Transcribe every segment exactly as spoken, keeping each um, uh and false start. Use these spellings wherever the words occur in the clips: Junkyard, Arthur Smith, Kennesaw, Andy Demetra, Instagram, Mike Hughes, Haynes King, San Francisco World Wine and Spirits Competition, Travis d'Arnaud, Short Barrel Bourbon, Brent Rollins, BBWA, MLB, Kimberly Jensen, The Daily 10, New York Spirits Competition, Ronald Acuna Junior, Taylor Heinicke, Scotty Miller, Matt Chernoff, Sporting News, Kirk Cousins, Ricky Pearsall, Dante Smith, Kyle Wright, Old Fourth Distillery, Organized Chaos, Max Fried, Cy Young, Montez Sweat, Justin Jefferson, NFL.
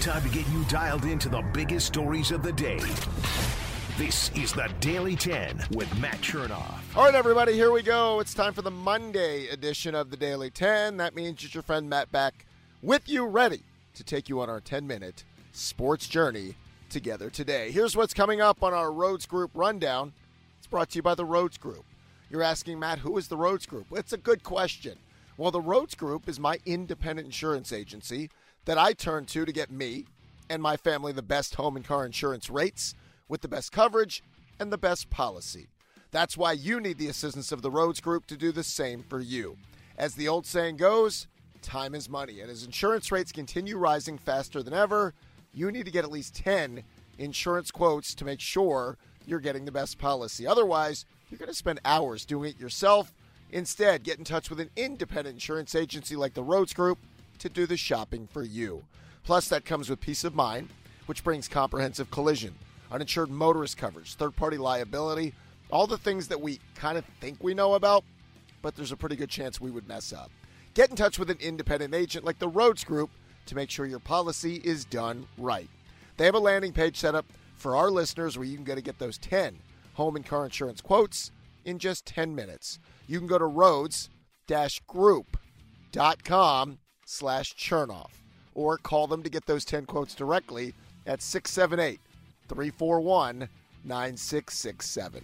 Time to get you dialed into the biggest stories of the day. This is The Daily ten with Matt Chernoff. All right, everybody, here we go. It's time for the Monday edition of The Daily ten. That means it's your friend Matt back with you, ready to take you on our ten-minute sports journey together today. Here's what's coming up on our Rhodes Group Rundown. It's brought to you by the Rhodes Group. You're asking, Matt, who is the Rhodes Group? It's a good question. Well, the Rhodes Group is my independent insurance agency that I turn to to get me and my family the best home and car insurance rates, with the best coverage and the best policy. That's why you need the assistance of the Rhodes Group to do the same for you. As the old saying goes, time is money. And as insurance rates continue rising faster than ever, you need to get at least ten insurance quotes to make sure you're getting the best policy. Otherwise, you're going to spend hours doing it yourself. Instead, get in touch with an independent insurance agency like the Rhodes Group to do the shopping for you. Plus, that comes with peace of mind, which brings comprehensive collision, uninsured motorist coverage, third-party liability, all the things that we kind of think we know about, but there's a pretty good chance we would mess up. Get in touch with an independent agent like the Rhodes Group to make sure your policy is done right. They have a landing page set up for our listeners where you can go to get those ten home and car insurance quotes in just ten minutes. You can go to Rhodes Group dot com slash Chernoff or call them to get those ten quotes directly at six seven eight, three four one, nine six six seven.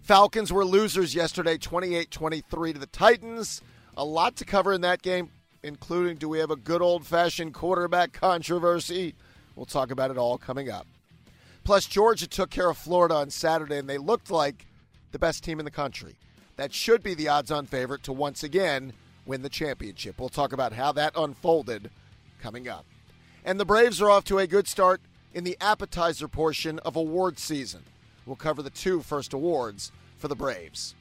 Falcons were losers yesterday, twenty-eight twenty-three to the Titans. A lot to cover in that game, including, do we have a good old-fashioned quarterback controversy? We'll talk about it all coming up. Plus, Georgia took care of Florida on Saturday, and they looked like the best team in the country. That should be the odds-on favorite to once again win the championship. We'll talk about how that unfolded coming up. And the Braves are off to a good start in the appetizer portion of award season. We'll cover the two first awards for the Braves.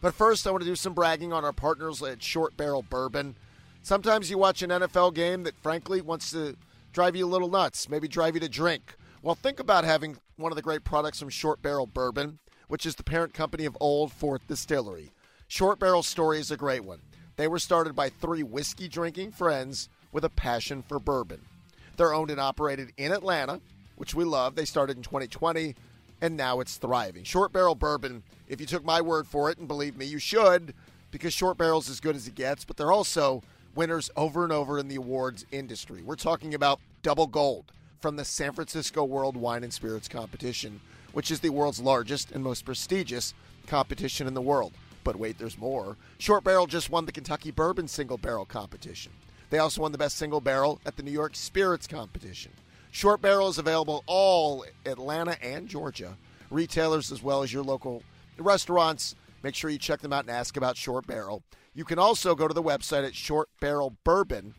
But first, I want to do some bragging on our partners at Short Barrel Bourbon. Sometimes you watch an N F L game that, frankly, wants to drive you a little nuts, maybe drive you to drink. Well, think about having one of the great products from Short Barrel Bourbon, which is the parent company of Old Fourth Distillery. Short Barrel's story is a great one. They were started by three whiskey-drinking friends with a passion for bourbon. They're owned and operated in Atlanta, which we love. They started in twenty twenty, and now it's thriving. Short Barrel Bourbon, if you took my word for it, and believe me, you should, because Short Barrel's as good as it gets, but they're also winners over and over in the awards industry. We're talking about double gold from the San Francisco World Wine and Spirits Competition, which is the world's largest and most prestigious competition in the world. But wait, there's more. Short Barrel just won the Kentucky Bourbon Single Barrel Competition. They also won the best single barrel at the New York Spirits Competition. Short Barrel is available all Atlanta and Georgia retailers as well as your local restaurants. Make sure you check them out and ask about Short Barrel. You can also go to the website at short barrel bourbon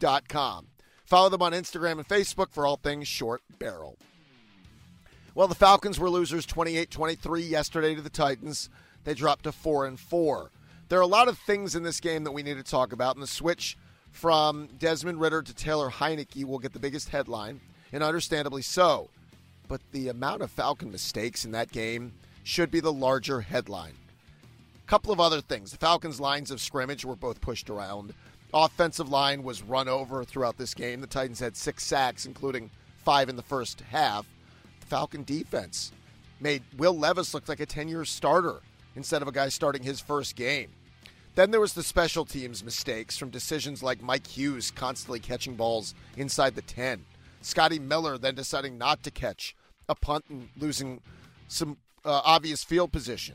dot com. Follow them on Instagram and Facebook for all things Short Barrel. Well, the Falcons were losers twenty-eight twenty-three yesterday to the Titans. They dropped to four and four. There are a lot of things in this game that we need to talk about, and the switch from Desmond Ridder to Taylor Heinicke will get the biggest headline, and understandably so. But the amount of Falcon mistakes in that game should be the larger headline. A couple of other things. The Falcons' lines of scrimmage were both pushed around. Offensive line was run over throughout this game. The Titans had six sacks, including five in the first half. The Falcon defense made Will Levis look like a ten-year starter instead of a guy starting his first game. Then there was the special teams mistakes from decisions like Mike Hughes constantly catching balls inside the ten. Scotty Miller then deciding not to catch a punt and losing some uh, obvious field position.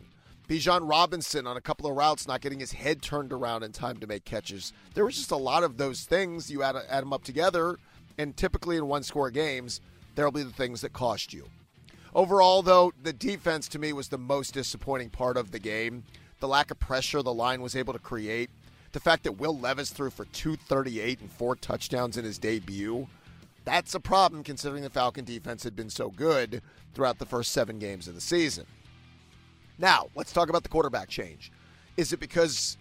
Bijan Robinson on a couple of routes not getting his head turned around in time to make catches. There was just a lot of those things. You add, add them up together, and typically in one-score games, there'll be the things that cost you. Overall, though, the defense to me was the most disappointing part of the game. The lack of pressure the line was able to create. the fact that Will Levis threw for two thirty-eight and four touchdowns in his debut, that's a problem considering the Falcon defense had been so good throughout the first seven games of the season. Now, let's talk about the quarterback change. Is it because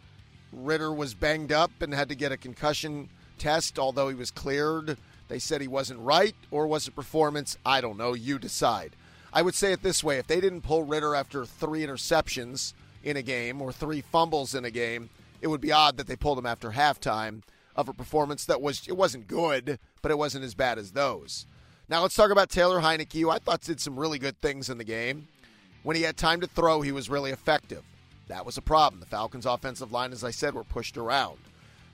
Ridder was banged up and had to get a concussion test, although he was cleared? They said he wasn't right, or was it performance? I don't know. You decide. I would say it this way. If they didn't pull Ridder after three interceptions in a game or three fumbles in a game, it would be odd that they pulled him after halftime of a performance that was, it wasn't good, but it wasn't as bad as those. Now let's talk about Taylor Heinicke, who I thought did some really good things in the game. When he had time to throw, he was really effective. That was a problem. The Falcons' offensive line, as I said, were pushed around.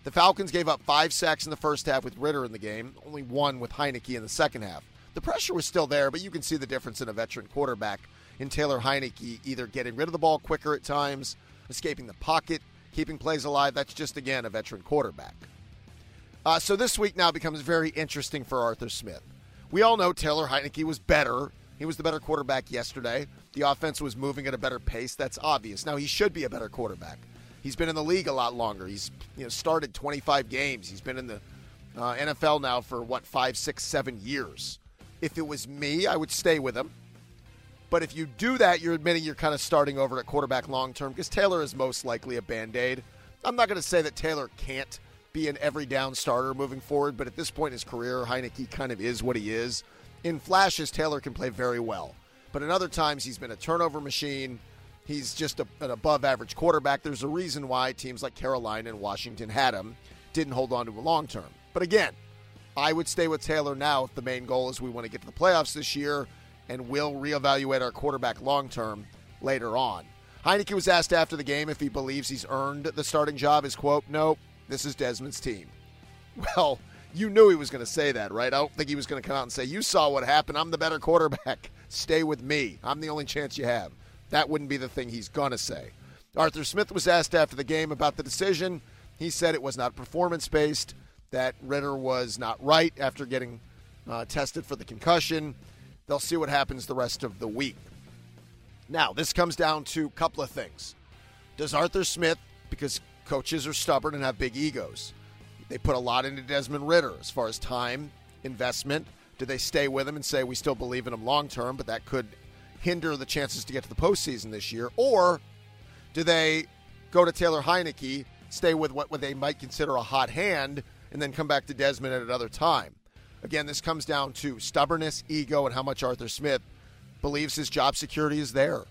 The Falcons gave up five sacks in the first half with Ridder in the game, only one with Heinicke in the second half. The pressure was still there, but you can see the difference in a veteran quarterback in Taylor Heinicke, either getting rid of the ball quicker at times, escaping the pocket, keeping plays alive. That's just, again, a veteran quarterback. Uh, so this week now becomes very interesting for Arthur Smith. We all know Taylor Heinicke was better. He was the better quarterback yesterday. The offense was moving at a better pace. That's obvious. Now, he should be a better quarterback. He's been in the league a lot longer. He's you know started twenty-five games. He's been in the uh, N F L now for, what, five, six, seven years. If it was me, I would stay with him. But if you do that, you're admitting you're kind of starting over at quarterback long-term because Taylor is most likely a Band-Aid. I'm not going to say that Taylor can't be an every-down starter moving forward, but at this point in his career, Heinicke kind of is what he is. In flashes, Taylor can play very well. But in other times, he's been a turnover machine. He's just a, an above-average quarterback. There's a reason why teams like Carolina and Washington had him, didn't hold on to him long-term. But again, I would stay with Taylor now if the main goal is we want to get to the playoffs this year, and we'll reevaluate our quarterback long-term later on. Heinicke was asked after the game if he believes he's earned the starting job. His quote, "Nope, this is Desmond's team." Well, you knew he was going to say that, right? I don't think he was going to come out and say, "You saw what happened. I'm the better quarterback. Stay with me. I'm the only chance you have." That wouldn't be the thing he's going to say. Arthur Smith was asked after the game about the decision. He said it was not performance-based, that Ridder was not right after getting uh, tested for the concussion. They'll see what happens the rest of the week. Now, this comes down to a couple of things. Does Arthur Smith, because coaches are stubborn and have big egos, they put a lot into Desmond Ridder as far as time, investment. Do they stay with him and say, we still believe in him long term, but that could hinder the chances to get to the postseason this year? Or do they go to Taylor Heinicke, stay with what they might consider a hot hand, and then come back to Desmond at another time? Again, this comes down to stubbornness, ego, and how much Arthur Smith believes his job security is there.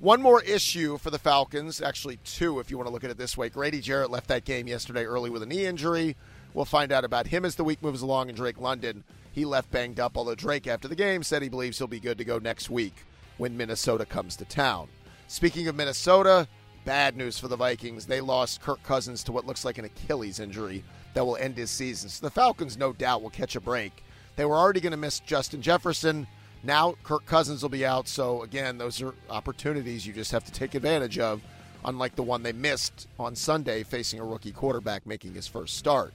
One more issue for the Falcons, actually two if you want to look at it this way. Grady Jarrett left that game yesterday early with a knee injury. We'll find out about him as the week moves along. And Drake London, he left banged up, although Drake after the game said he believes he'll be good to go next week when Minnesota comes to town. Speaking of Minnesota, bad news for the Vikings. They lost Kirk Cousins to what looks like an Achilles injury that will end his season. So the Falcons, no doubt, will catch a break. They were already going to miss Justin Jefferson. Now Kirk Cousins will be out. So, again, those are opportunities you just have to take advantage of, unlike the one they missed on Sunday facing a rookie quarterback making his first start.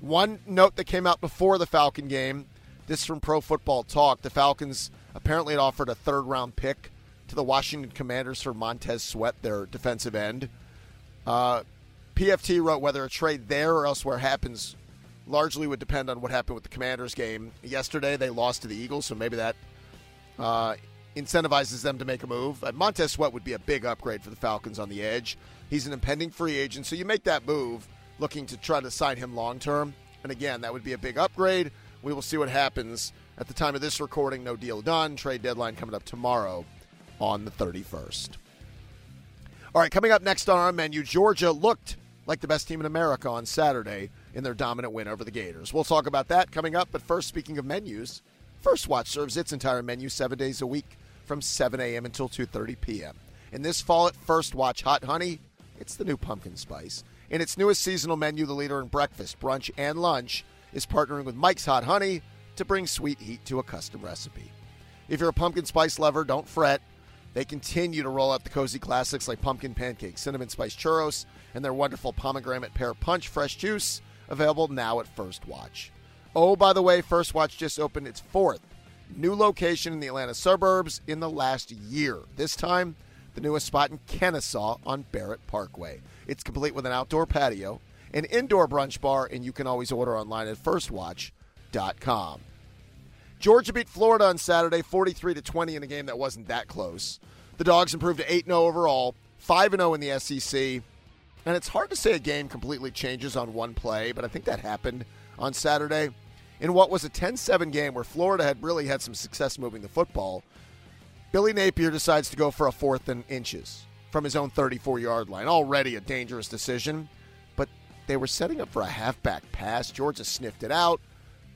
One note that came out before the Falcon game, this from Pro Football Talk, the Falcons apparently had offered a third-round pick to the Washington Commanders for Montez Sweat, their defensive end. Uh... P F T wrote whether a trade there or elsewhere happens largely would depend on what happened with the Commanders game. Yesterday they lost to the Eagles, so maybe that uh, incentivizes them to make a move. Uh, Montez Sweat would be a big upgrade for the Falcons on the edge. He's an impending free agent, so you make that move looking to try to sign him long-term. And again, that would be a big upgrade. We will see what happens. At the time of this recording, no deal done. Trade deadline coming up tomorrow on the thirty-first. All right, coming up next on our menu, Georgia looked like the best team in America on Saturday in their dominant win over the Gators. We'll talk about that coming up, but first, speaking of menus, First Watch serves its entire menu seven days a week from seven a.m. until two thirty p.m. And this fall at First Watch Hot Honey, it's the new pumpkin spice. In its newest seasonal menu, the leader in breakfast, brunch, and lunch is partnering with Mike's Hot Honey to bring sweet heat to a custom recipe. If you're a pumpkin spice lover, don't fret. They continue to roll out the cozy classics like pumpkin pancakes, cinnamon spice churros, and their wonderful pomegranate pear punch fresh juice, available now at First Watch. Oh, by the way, First Watch just opened its fourth new location in the Atlanta suburbs in the last year. This time, the newest spot in Kennesaw on Barrett Parkway. It's complete with an outdoor patio, an indoor brunch bar, and you can always order online at first watch dot com. Georgia beat Florida on Saturday forty-three to twenty in a game that wasn't that close. The Dogs improved to eight and oh overall, five and oh in the S E C. And it's hard to say a game completely changes on one play, but I think that happened on Saturday in what was a ten seven game where Florida had really had some success moving the football. Billy Napier decides to go for a fourth and inches from his own thirty-four-yard line. Already a dangerous decision, but they were setting up for a halfback pass. Georgia sniffed it out,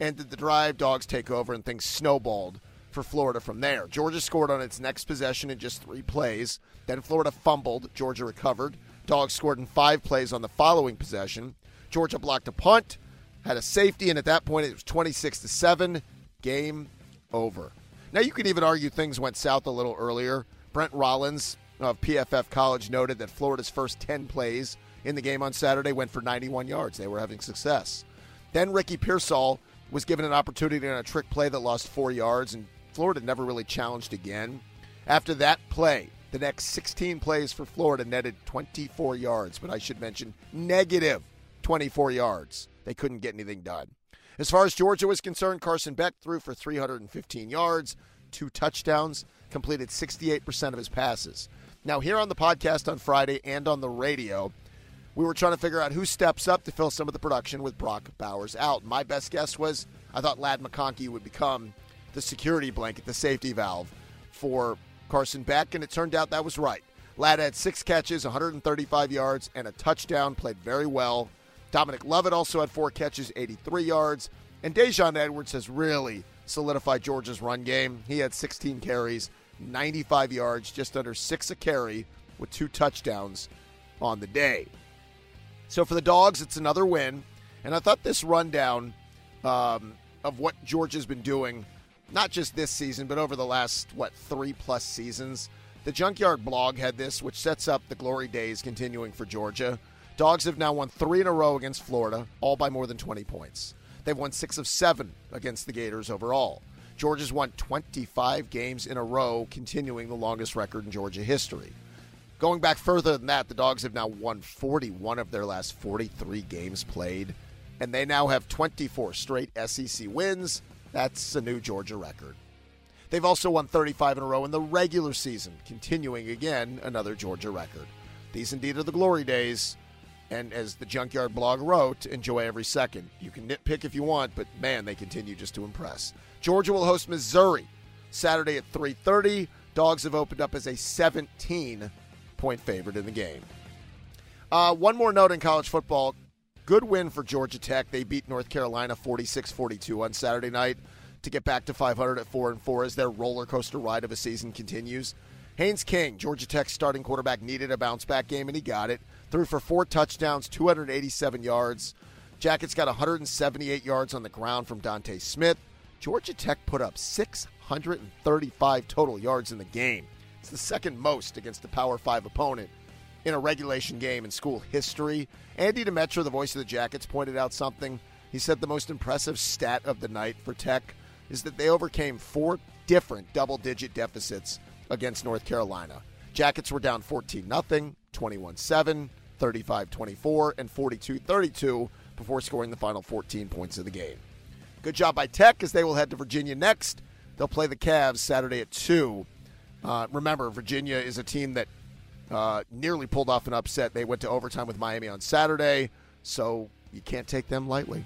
ended the drive, Dogs take over, and things snowballed for Florida from there. Georgia scored on its next possession in just three plays. Then Florida fumbled. Georgia recovered. Dogs scored in five plays on the following possession. Georgia blocked a punt, had a safety, and at that point it was twenty-six to seven. Game over. Now, you could even argue things went south a little earlier. Brent Rollins of P F F College noted that Florida's first ten plays in the game on Saturday went for ninety-one yards. They were having success. Then Ricky Pearsall was given an opportunity on a trick play that lost four yards, and Florida never really challenged again. After that play, the next sixteen plays for Florida netted twenty-four yards, but I should mention negative twenty-four yards. They couldn't get anything done. As far as Georgia was concerned, Carson Beck threw for three hundred fifteen yards, two touchdowns, completed sixty-eight percent of his passes. Now, here on the podcast on Friday and on the radio, we were trying to figure out who steps up to fill some of the production with Brock Bowers out. My best guess was I thought Ladd McConkey would become the security blanket, the safety valve for Carson Beck, and it turned out that was right. Ladd had six catches, one hundred thirty-five yards, and a touchdown, played very well. Dominic Lovett also had four catches, eighty-three yards, and Dajon Edwards has really solidified Georgia's run game. He had sixteen carries, ninety-five yards, just under six a carry, with two touchdowns on the day. So for the Dogs, it's another win, and I thought this rundown um, of what Georgia's been doing, not just this season, but over the last, what, three-plus seasons. The Junkyard blog had this, which sets up the glory days continuing for Georgia. Dogs have now won three in a row against Florida, all by more than twenty points. They've won six of seven against the Gators overall. Georgia's won twenty-five games in a row, continuing the longest record in Georgia history. Going back further than that, the Dogs have now won forty-one of their last forty-three games played, and they now have twenty-four straight S E C wins. That's a new Georgia record. They've also won thirty-five in a row in the regular season, continuing, again, another Georgia record. These indeed are the glory days, and as the Junkyard blog wrote, enjoy every second. You can nitpick if you want, but, man, they continue just to impress. Georgia will host Missouri Saturday at three thirty. Dogs have opened up as a seventeen-point favorite in the game. Uh, one more note in college football. Good win for Georgia Tech. They beat North Carolina forty-six forty-two on Saturday night to get back to five hundred at four and four as their roller coaster ride of a season continues. Haynes King, Georgia Tech's starting quarterback, needed a bounce-back game, and he got it. Threw for four touchdowns, two hundred eighty-seven yards. Jackets got one hundred seventy-eight yards on the ground from Dante Smith. Georgia Tech put up six hundred thirty-five total yards in the game. It's the second most against the Power Five opponent in a regulation game in school history. Andy Demetra, the voice of the Jackets, pointed out something. He said the most impressive stat of the night for Tech is that they overcame four different double-digit deficits against North Carolina. Jackets were down fourteen nothing, twenty-one seven, thirty-five twenty-four, and forty-two thirty-two before scoring the final fourteen points of the game. Good job by Tech, as they will head to Virginia next. They'll play the Cavs Saturday at two. Uh, remember, Virginia is a team that Uh, nearly pulled off an upset. They went to overtime with Miami on Saturday, so you can't take them lightly.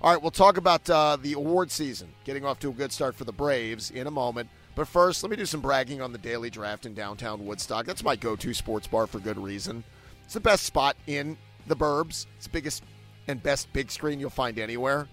All right, we'll talk about uh, the award season, getting off to a good start for the Braves in a moment. But first, let me do some bragging on the Daily Draft in downtown Woodstock. That's my go-to sports bar for good reason. It's the best spot in the Burbs. It's the biggest and best big screen you'll find anywhere.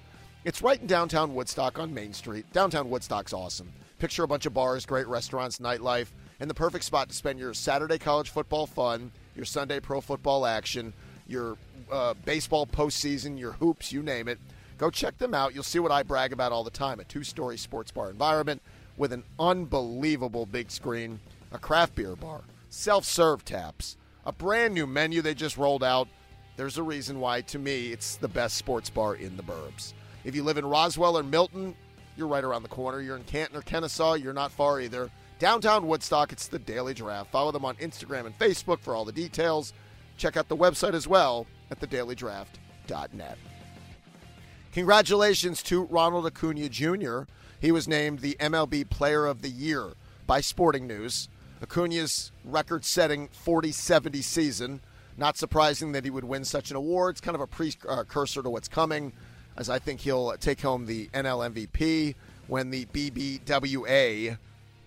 It's right in downtown Woodstock on Main Street. Downtown Woodstock's awesome. Picture a bunch of bars, great restaurants, nightlife, and the perfect spot to spend your Saturday college football fun, your Sunday pro football action, your uh, baseball postseason, your hoops, you name it. Go check them out. You'll see what I brag about all the time, a two-story sports bar environment with an unbelievable big screen, a craft beer bar, self-serve taps, a brand-new menu they just rolled out. There's a reason why, to me, it's the best sports bar in the Burbs. If you live in Roswell or Milton, you're right around the corner. You're in Canton or Kennesaw, you're not far either. Downtown Woodstock, it's the Daily Draft. Follow them on Instagram and Facebook for all the details. Check out the website as well, at the daily draft dot net. Congratulations to Ronald Acuna Junior He was named the M L B Player of the Year by Sporting News. Acuna's record-setting forty seventy season. Not surprising that he would win such an award. It's kind of a precursor to what's coming, as I think he'll take home the N L M V P when the B B W A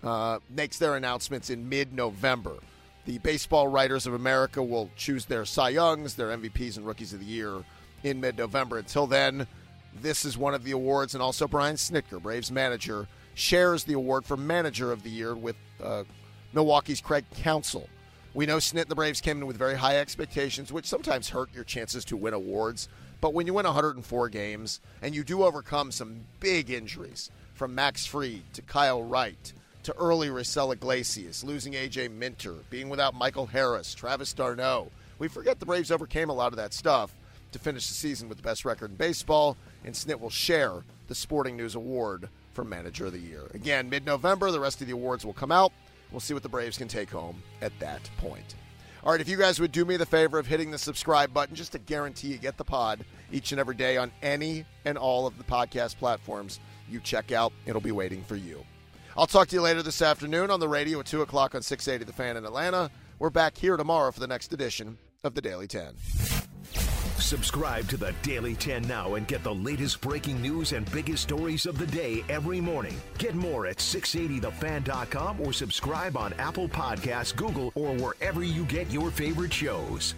uh, makes their announcements in mid-November. The Baseball Writers of America will choose their Cy Youngs, their M V Ps and Rookies of the Year in mid-November. Until then, this is one of the awards, and also Brian Snitker, Braves manager, shares the award for Manager of the Year with uh, Milwaukee's Craig Counsell. We know Snit and the Braves came in with very high expectations, which sometimes hurt your chances to win awards. But when you win one hundred four games and you do overcome some big injuries, from Max Fried to Kyle Wright to early Raisel Iglesias, losing A J Minter, being without Michael Harris, Travis d'Arnaud, we forget the Braves overcame a lot of that stuff to finish the season with the best record in baseball, and Snit will share the Sporting News Award for Manager of the Year. Again, mid-November, the rest of the awards will come out. We'll see what the Braves can take home at that point. All right, if you guys would do me the favor of hitting the subscribe button just to guarantee you get the pod each and every day on any and all of the podcast platforms you check out, it'll be waiting for you. I'll talk to you later this afternoon on the radio at two o'clock on six eighty The Fan in Atlanta. We're back here tomorrow for the next edition of The Daily ten. Subscribe to The Daily ten now and get the latest breaking news and biggest stories of the day every morning. Get more at six eighty the fan dot com or subscribe on Apple Podcasts, Google, or wherever you get your favorite shows.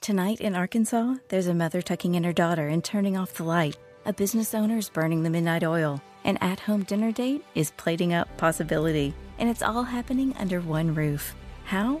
Tonight in Arkansas, there's a mother tucking in her daughter and turning off the light. A business owner is burning the midnight oil. An at-home dinner date is plating up possibility. And it's all happening under one roof. How?